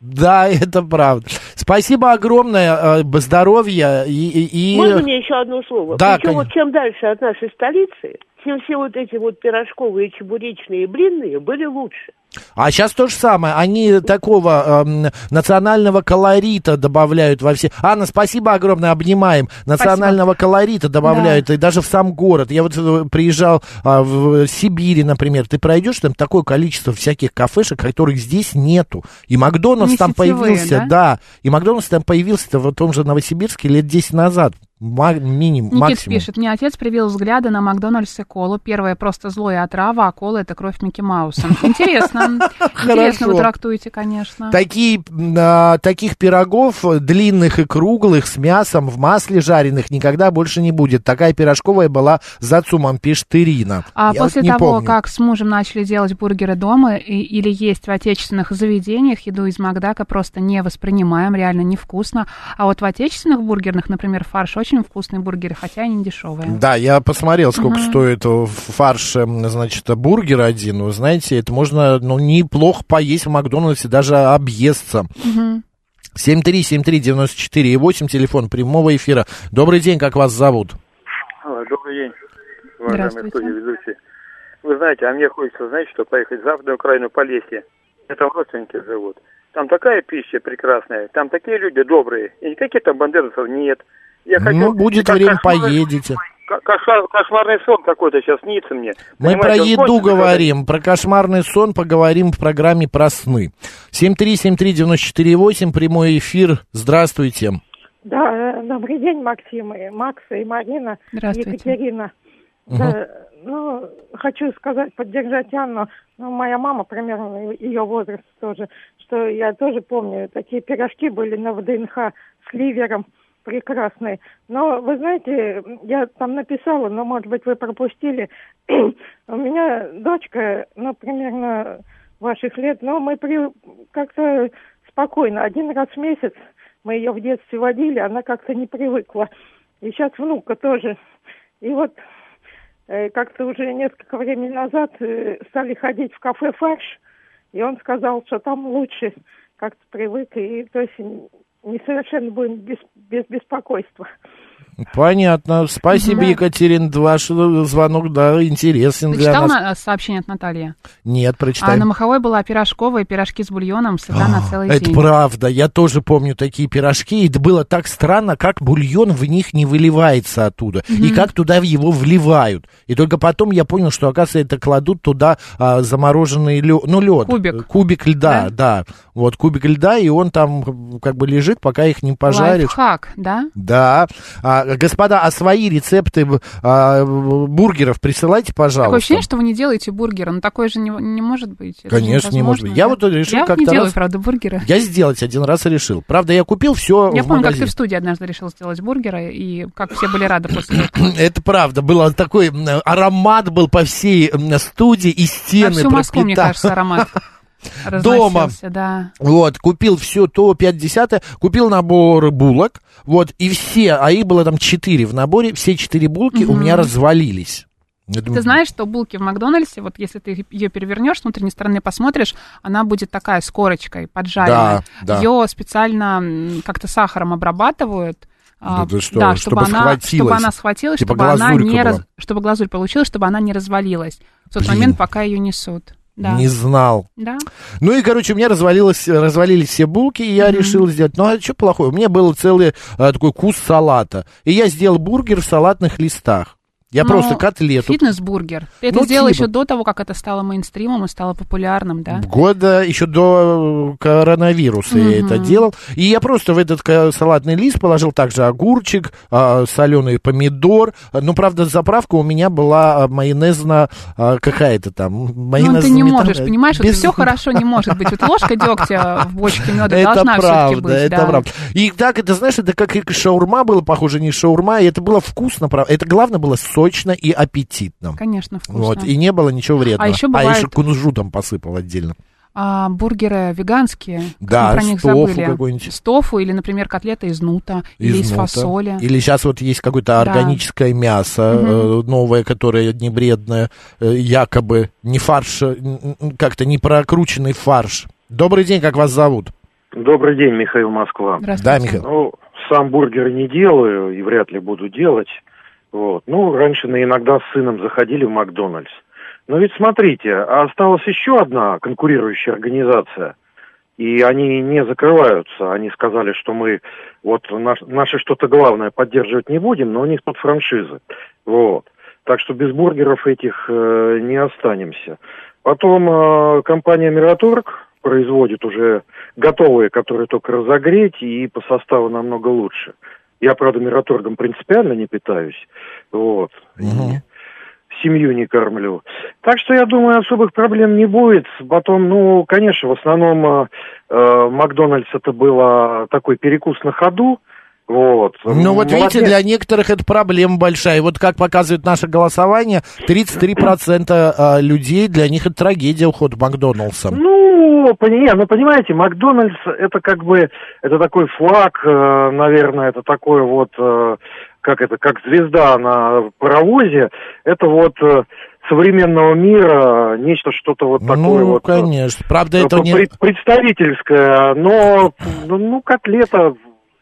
Да, это правда. Спасибо огромное, здоровья и... Можно мне еще одно слово? Да, причем вот чем дальше от нашей столицы, тем все вот эти вот пирожковые, чебуречные и блинные были лучше. А сейчас то же самое. Они такого национального колорита добавляют во все... Анна, спасибо огромное, обнимаем. Национального колорита добавляют, да. И даже в сам город. Я вот приезжал в Сибирь, например. Ты пройдешь, там такое количество всяких кафешек, которых здесь нету. И Макдональдс там появился, да. И Макдональдс там появился в том же Новосибирске лет 10 назад. Минимум, Никит максимум. Пишет, мне отец привил взгляды на Макдональдс и колу. Первое просто зло и отрава, а кола — это кровь Микки Мауса. Интересно. Интересно вы трактуете, конечно. Таких пирогов длинных и круглых с мясом в масле жареных никогда больше не будет. Такая пирожковая была за ЦУМом, пишет Ирина. А после того, как с мужем начали делать бургеры дома или есть в отечественных заведениях, еду из Макдака просто не воспринимаем, реально невкусно. А вот в отечественных бургерных, например, фарш очень вкусные бургеры, хотя они дешевые. Да, я посмотрел, сколько стоит фарш, значит, бургер один. Вы знаете, это можно, ну, неплохо поесть в Макдональдсе, даже объесться. 7373948, телефон прямого эфира. Добрый день, как вас зовут? Добрый день, уважаемые студии-ведущие. Вы знаете, а мне хочется, знаете, что поехать в Западную Украину, Полесье. Это родственники живут. Там такая пища прекрасная, там такие люди добрые. И никаких там бандеровцев нет. Я хотел, будет время, поедете. Кошмарный сон какой-то сейчас снится мне. Мы про еду говорим, про кошмарный сон поговорим в программе про сны. 7373948, прямой эфир. Здравствуйте. Да, добрый день, Максим, и Макс, и Марина, и Екатерина. Да, ну, хочу сказать, поддержать Анну. Ну, моя мама, примерно, ее возраст тоже, что я тоже помню, такие пирожки были на ВДНХ с ливером. Прекрасный. Но, вы знаете, я там написала, но, может быть, вы пропустили. У меня дочка, ну, примерно ваших лет, но мы как-то спокойно. Один раз в месяц мы ее в детстве водили, она как-то не привыкла. И сейчас внука тоже. И вот как-то уже несколько времени назад стали ходить в кафе «Фарш», И он сказал, что там лучше, как-то привык, и то есть не совершенно будем без беспокойства. Понятно. Спасибо, да. Екатерина. Ваш звонок, да, интересен прочитал для нас. Прочитал сообщение от Натальи? Нет, прочитал. А на Маховой была пирожковая, пирожки с бульоном, всегда на целый день. Это правда. Я тоже помню такие пирожки. Это было так странно, как бульон в них не выливается оттуда. И как туда его вливают. И только потом я понял, что, оказывается, это кладут туда замороженный лед. Кубик льда, да. Вот кубик льда, и он там как бы лежит, пока их не пожарят. Лайфхак, да? Да. Господа, а свои рецепты бургеров присылайте, пожалуйста. Такое ощущение, что вы не делаете бургеры, но такое же не может быть. Это конечно, не может быть. Я вот решил как-то не делаю, раз... правда, бургеры. Я сделать один раз решил. Правда, я купил все в магазине. Я помню, как ты в студии однажды решил сделать бургеры, и как все были рады после этого. Это правда. Был такой аромат был по всей студии, и стены пропитали. На всю Москву, мне кажется, аромат. Дома, да. Вот, купил все то, 5/10, купил набор булок, вот, и все, а их было там 4 в наборе, все 4 булки у меня развалились. Ты знаешь, что булки в Макдональдсе, вот если ты ее перевернешь, с внутренней стороны посмотришь, она будет такая с корочкой, поджаренная. Да, да. Ее специально как-то сахаром обрабатывают. Да, что? Да, чтобы она схватилась, типа чтобы глазурь получилась, чтобы она не развалилась в тот момент, пока ее несут. Да. Не знал. Да. Ну и, короче, у меня развалились все булки, и я решил сделать. Ну, а что плохое? У меня был целый такой кус салата. И я сделал бургер в салатных листах. Я просто котлету. Фитнес-бургер. Ты это сделал еще до того, как это стало мейнстримом и стало популярным, да? Года еще до коронавируса я это делал. И я просто в этот салатный лист положил также огурчик, соленый помидор. Ну, правда, заправка у меня была майонезная какая-то там. Ну, ты не можешь, понимаешь? Без... Вот все хорошо не может быть. Вот ложка дегтя в бочке меда должна все-таки быть. Это правда. И так, это, знаешь, это как и шаурма было, похоже, не шаурма. И это было вкусно, правда. Это главное было сочно и аппетитно. Конечно, вкусно. Вот, и не было ничего вредного. А еще бывает... еще кунжутом посыпал отдельно. Бургеры веганские, да, про них забыли. С тофу или, например, котлеты из нута, или из фасоли. Или сейчас вот есть какое-то органическое мясо новое, которое не вредное, якобы не фарш, как-то не прокрученный фарш. Добрый день, как вас зовут? Добрый день, Михаил, Москва. Да, Михаил. Ну, сам бургеры не делаю и вряд ли буду делать. Вот. Ну, раньше мы иногда с сыном заходили в Макдональдс. Но ведь смотрите, осталась еще одна конкурирующая организация, и они не закрываются. Они сказали, что мы вот наше что-то главное поддерживать не будем, но у них тут франшизы. Вот. Так что без бургеров этих не останемся. Потом компания Мираторг производит уже готовые, которые только разогреть, и по составу намного лучше. Я, правда, Мираторгом принципиально не питаюсь, вот, семью не кормлю. Так что, я думаю, особых проблем не будет. Потом, ну, конечно, в основном Макдональдс это было такой перекус на ходу, вот. Ну, вот видите, для некоторых это проблема большая. И вот как показывает наше голосование, 33% людей, для них это трагедия уход в Макдональдса. Ну, понимаете, Макдональдс это как бы, это такой флаг, наверное, это такое вот, как звезда на паровозе, это вот... современного мира, нечто что-то вот такое вот. Ну, конечно, правда это не... представительское, но, ну, котлета...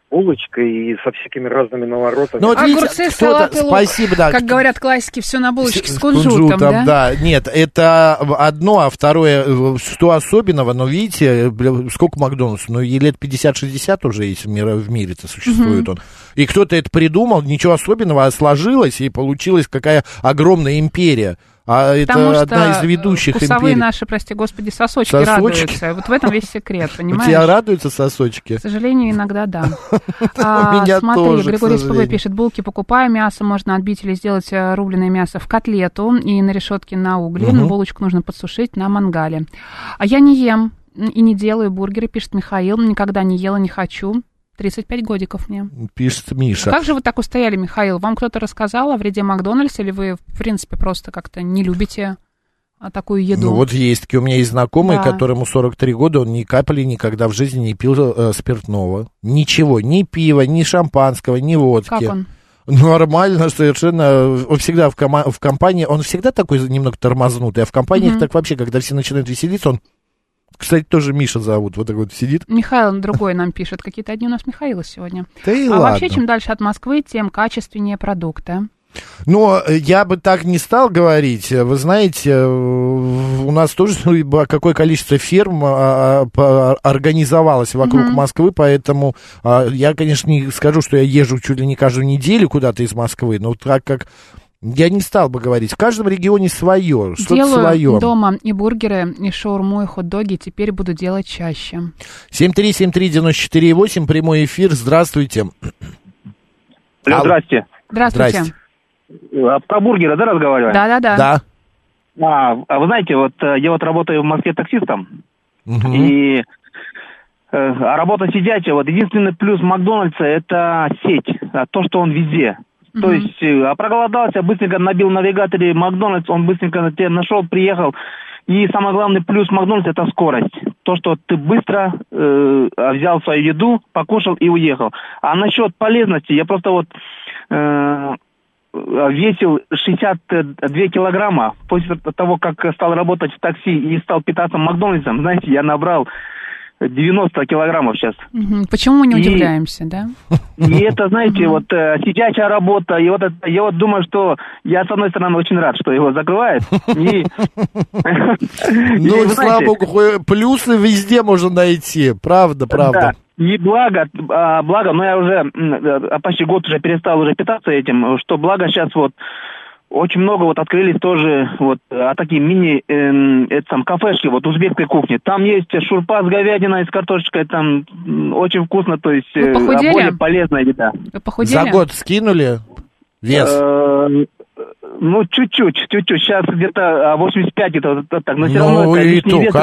булочка и со всякими разными наворотами. Ну, вот огурцы, салаты, лук. Спасибо, да. Как говорят классики, все на булочке с кунжутом, да? Да, нет, это одно, а второе, что особенного, но видите, сколько Макдональдс, ну, и лет 50-60 уже есть в мире-то существует он. И кто-то это придумал, ничего особенного, а сложилось, и получилась какая огромная империя. А потому это одна из ведущих империй. Потому что вкусовые наши, прости господи, сосочки радуются. Вот в этом весь секрет, понимаешь? У тебя радуются сосочки? К сожалению, иногда да. Смотри, Григорий СПБ пишет, булки покупаю, мясо можно отбить или сделать рубленое мясо в котлету и на решетке на угле. Булочку нужно подсушить на мангале. А я не ем и не делаю бургеры, пишет Михаил. Никогда не ела, не хочу. 35 годиков мне. Пишет Миша. А как же вы так устояли, Михаил? Вам кто-то рассказал о вреде Макдональдса, или вы, в принципе, просто как-то не любите такую еду? Ну, вот есть. У меня есть знакомый, которому 43 года, он ни капли никогда в жизни не пил спиртного. Ничего. Ни пива, ни шампанского, ни водки. Как он? Нормально, совершенно. Он всегда в компании, он всегда такой немного тормознутый, а в компаниях так вообще, когда все начинают веселиться, он Кстати, тоже Миша зовут, вот такой вот сидит. Михаил на другой нам пишет. Какие-то одни у нас Михаила сегодня. Да и ладно. А вообще, чем дальше от Москвы, тем качественнее продукты. Но я бы так не стал говорить. Вы знаете, у нас тоже какое количество ферм организовалось вокруг Москвы, поэтому я, конечно, не скажу, что я езжу чуть ли не каждую неделю куда-то из Москвы, но так как... Я не стал бы говорить. В каждом регионе свое, что-то свое. Делаю дома и бургеры, и шаурму, и хот-доги. Теперь буду делать чаще. 7373948, прямой эфир. Здравствуйте. Алло, здрасте. Здравствуйте. Про бургеры, да, разговариваем? Да. Вы знаете, вот я вот работаю в Москве таксистом. Угу. И работа сидячая. Вот единственный плюс Макдональдса – это сеть. То, что он везде. То есть проголодался, быстренько набил в навигаторе Макдональдс, он быстренько тебя нашел, приехал. И самый главный плюс Макдональдса – это скорость. То, что ты быстро взял свою еду, покушал и уехал. А насчет полезности, я просто вот весил 62 килограмма. После того, как стал работать в такси и стал питаться Макдональдсом, знаете, я набрал... 90 килограммов сейчас. Почему мы не удивляемся, да? И это, знаете, вот сидячая работа. И вот это, я вот думаю, что я, с одной стороны, очень рад, что его закрывают. Ну, слава богу, плюсы везде можно найти. Правда. И благо, но я уже почти год уже перестал уже питаться этим, что благо сейчас вот очень много вот открылись тоже вот такие мини кафешки вот узбекской кухни. Там есть шурпа с говядиной, с картошечкой, там очень вкусно, то есть более полезная еда. Вы похудели? За год скинули вес? Ну, чуть-чуть. Сейчас где-то 85, это так. Но все равно это лишний вес.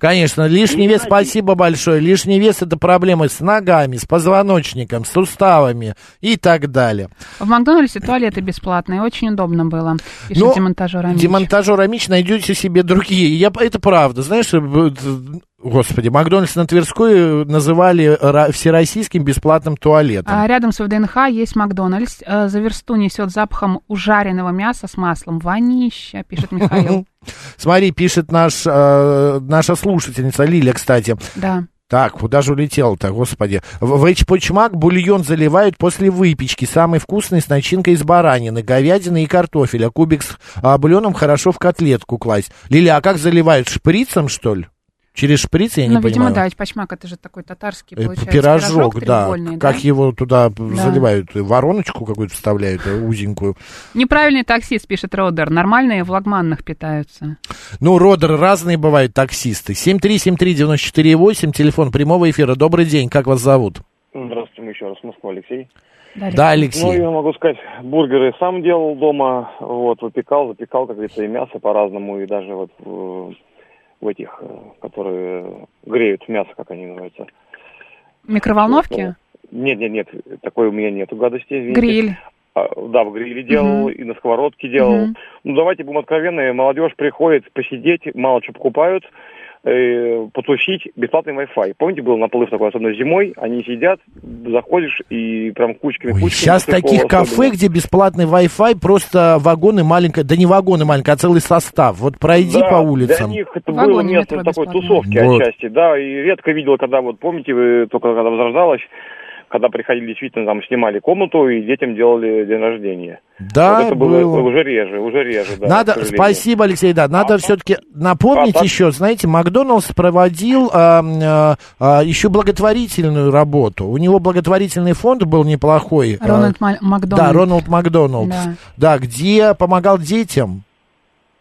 Конечно. Лишний вес, спасибо большое. Лишний вес – это проблемы с ногами, с позвоночником, с суставами и так далее. В Макдональдсе туалеты бесплатные. Очень удобно было. Пишите демонтажер Амич. Демонтажер Амич, найдете себе другие. Это правда. Знаешь, Господи, Макдональдс на Тверской называли всероссийским бесплатным туалетом. Рядом с ВДНХ есть Макдональдс. За версту несет запахом ужареного мяса с маслом. Вонища, пишет Михаил. Смотри, пишет наша слушательница Лиля, кстати. Да. Так, куда же улетел-то, господи. В эчпочмак бульон заливают после выпечки. Самый вкусный с начинкой из баранины, говядины и картофеля. Кубик с бульоном хорошо в котлетку класть. Лиля, а как заливают, шприцем, что ли? Через шприц, я не понимаю. Ну, видимо, да, эчпочмак, это же такой татарский, получается, пирожок, да, как его туда заливают, вороночку какую-то вставляют, узенькую. Неправильный таксист, пишет Родер, нормальные в Лагманных питаются. Ну, Родер, разные бывают таксисты. 7373948, телефон прямого эфира, добрый день, как вас зовут? Здравствуйте, еще раз, Москва, Алексей. Да, Алексей. Ну, я могу сказать, бургеры сам делал дома, вот, выпекал, запекал, как говорится, и мясо по-разному, и даже вот... в этих, которые греют мясо, как они называются. Микроволновки? Нет, такой у меня нету гадости. Извините. Гриль? Да, в гриле делал, и на сковородке делал. Ну, давайте будем откровенны, молодежь приходит посидеть, мало что покупают, потусить, бесплатный Wi-Fi. Помните, был наплыв такой, особенно зимой, они сидят, заходишь и прям кучками. Сейчас таких кафе, где бесплатный Wi-Fi, просто вагоны маленькие, да не вагоны маленькие, а целый состав. Вот пройди по улицам. Для них это было место такой тусовки отчасти, да, и редко видел, когда, вот помните, только когда возрождалось, когда приходили, действительно, там, снимали комнату и детям делали день рождения. Да, вот это было уже реже, да. Спасибо, Алексей, да. Надо все-таки напомнить еще, знаете, Макдональдс проводил еще благотворительную работу. У него благотворительный фонд был неплохой. Рональд Макдональдс. Да, где помогал детям.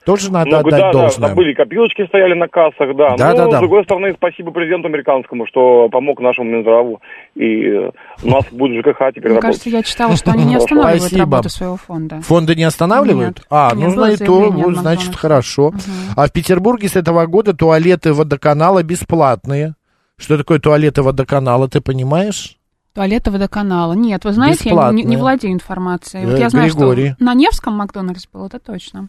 Тоже надо отдать должное. Да, были копилочки, стояли на кассах, да. Но, с другой стороны, спасибо президенту американскому, что помог нашему Минздраву. И у нас будет ЖКХ теперь работать. Мне кажется, я читала, что они не останавливают работу своего фонда. Фонды не останавливают? Нет. Нужно и то, значит, хорошо. А в Петербурге с этого года туалеты водоканала бесплатные. Что такое туалеты водоканала, ты понимаешь? Туалеты водоканала. Нет, вы знаете, бесплатные. Я не владею информацией. Вот я знаю, Григорий. Что на Невском Макдональдс был, это точно.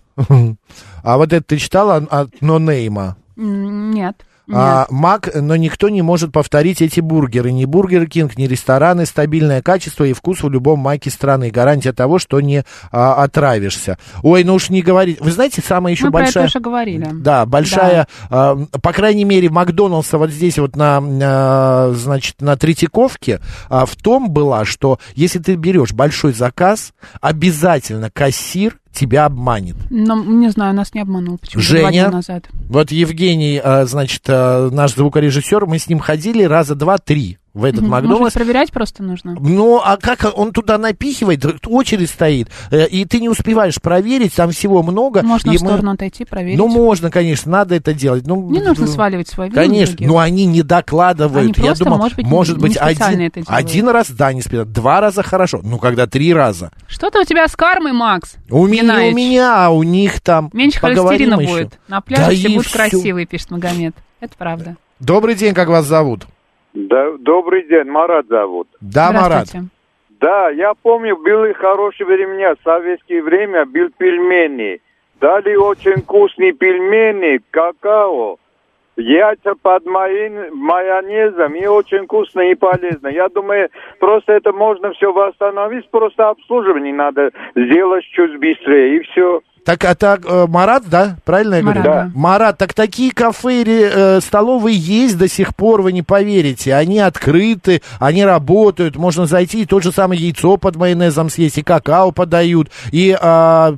А вот это ты читала от Нонейма? Нет. Мак, но никто не может повторить эти бургеры. Ни Burger King, ни рестораны. Стабильное качество и вкус в любом маке страны. Гарантия того, что не отравишься. Ой, ну уж не говори. Вы знаете, самая еще большая... Мы про это уже говорили. Да, большая... Да. По крайней мере, Макдональдса вот здесь вот значит, на Третьяковке в том была, что если ты берешь большой заказ, обязательно кассир тебя обманет. Но, не знаю, нас не обманул. Почему? Женя, 2 дня назад. Вот Евгений, значит, наш звукорежиссер, мы с ним ходили раза 2-3 в этот Макдональдс. Может, проверять просто нужно. Ну, а как он туда напихивает, очередь стоит, и ты не успеваешь проверить, там всего много. Можно в сторону отойти, проверить. Ну, можно, конечно, надо это делать. Ну, не нужно сваливать свою вину. Конечно, но они не докладывают. Они просто, может быть, один раз, да, не специально, 2 раза хорошо, ну, когда 3 раза. Что-то у тебя с кармой, Макс. У меня, а у них там... Меньше холестерина будет. На пляже да все будут красивые, пишет Магомед. Это правда. Добрый день, как вас зовут? Да, добрый день, Марат зовут. Да, Марат. Да, я помню, были хорошие времена, в советское время были пельмени. Дали очень вкусные пельмени, какао, яйца под майонезом, и очень вкусно и полезно. Я думаю, просто это можно все восстановить, просто обслуживание надо сделать чуть быстрее, и все. Так, а так, Марат, да? Правильно я говорю? Да. Марат, так такие кафе или столовые есть до сих пор, вы не поверите. Они открыты, они работают. Можно зайти и то же самое яйцо под майонезом съесть, и какао подают. И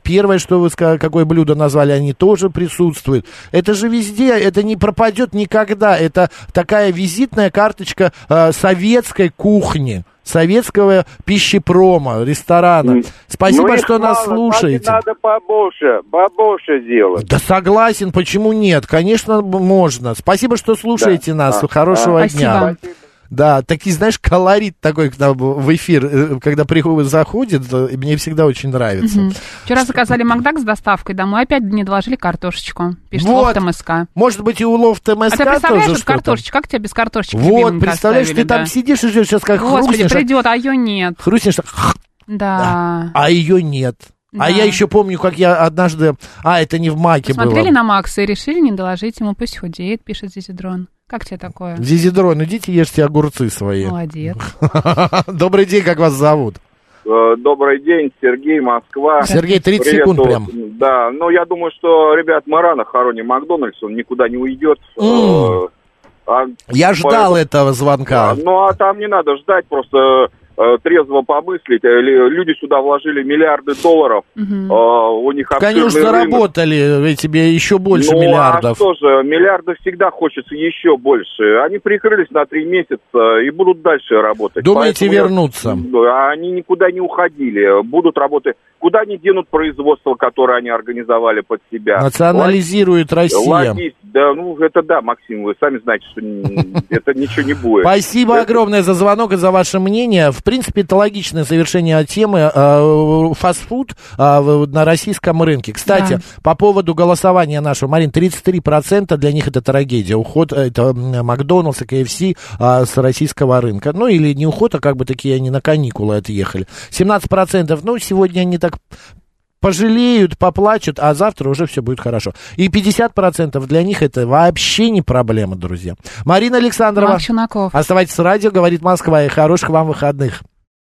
первое, что вы сказали, какое блюдо назвали, они тоже присутствуют. Это же везде, это не пропадет никогда. Это такая визитная карточка советской кухни. Советского пищепрома, ресторана. Спасибо, ну, что нас слушаете. Надо побольше делать. Да согласен, почему нет? Конечно, можно. Спасибо, что слушаете нас. Хорошего дня. Спасибо. Да, такие, знаешь, колорит такой в эфир, когда приходит, заходит, мне всегда очень нравится. Вчера заказали Макдак с доставкой домой, опять не доложили картошечку, пишет вот. Лофт МСК. Может быть, и у Лофт МСК тоже что-то. А ты представляешь, вот картошечка, как тебя без картошечки? Вот, представляешь, ты там сидишь и ждешь, сейчас как хрустнешь. Господи, придет, а ее нет. Хрустнешь, да. А ее нет. Да. А я еще помню, как я однажды... А, это не в Маке было. Смотрели на Макса и решили не доложить ему, пусть худеет, пишет Зизидрон. Как тебе такое? Зизидрон, идите ешьте огурцы свои. Молодец. Добрый день, как вас зовут? Добрый день, Сергей, Москва. Сергей, 30 секунд прям. Да, ну я думаю, что, ребят, Марана хоронит Макдональдс, он никуда не уйдет. Я ждал этого звонка. Ну, а там не надо ждать, просто... трезво помыслить. Люди сюда вложили миллиарды долларов. У них конечно, заработали рынок. Тебе еще больше миллиардов. Ну, а что же, миллиарды всегда хочется еще больше. Они прикрылись на 3 месяца и будут дальше работать. Думаете, вернуться? Они никуда не уходили. Будут работать. Куда они денут производство, которое они организовали под себя? Национализирует Россия. Да, ну, это да, Максим, вы сами знаете, что это ничего не будет. Спасибо огромное за звонок и за ваше мнение. В принципе, это логичное завершение темы фастфуд на российском рынке. Кстати, по поводу голосования нашего, Марин, 33% для них это трагедия. Уход это Макдональдс и KFC с российского рынка. Ну, или не уход, а как бы такие они на каникулы отъехали. 17%, ну, сегодня они так... пожалеют, поплачут, а завтра уже все будет хорошо. И 50% для них это вообще не проблема, друзья. Марина Александрова. Марк Челноков. Оставайтесь с радио, говорит Москва, и хороших вам выходных.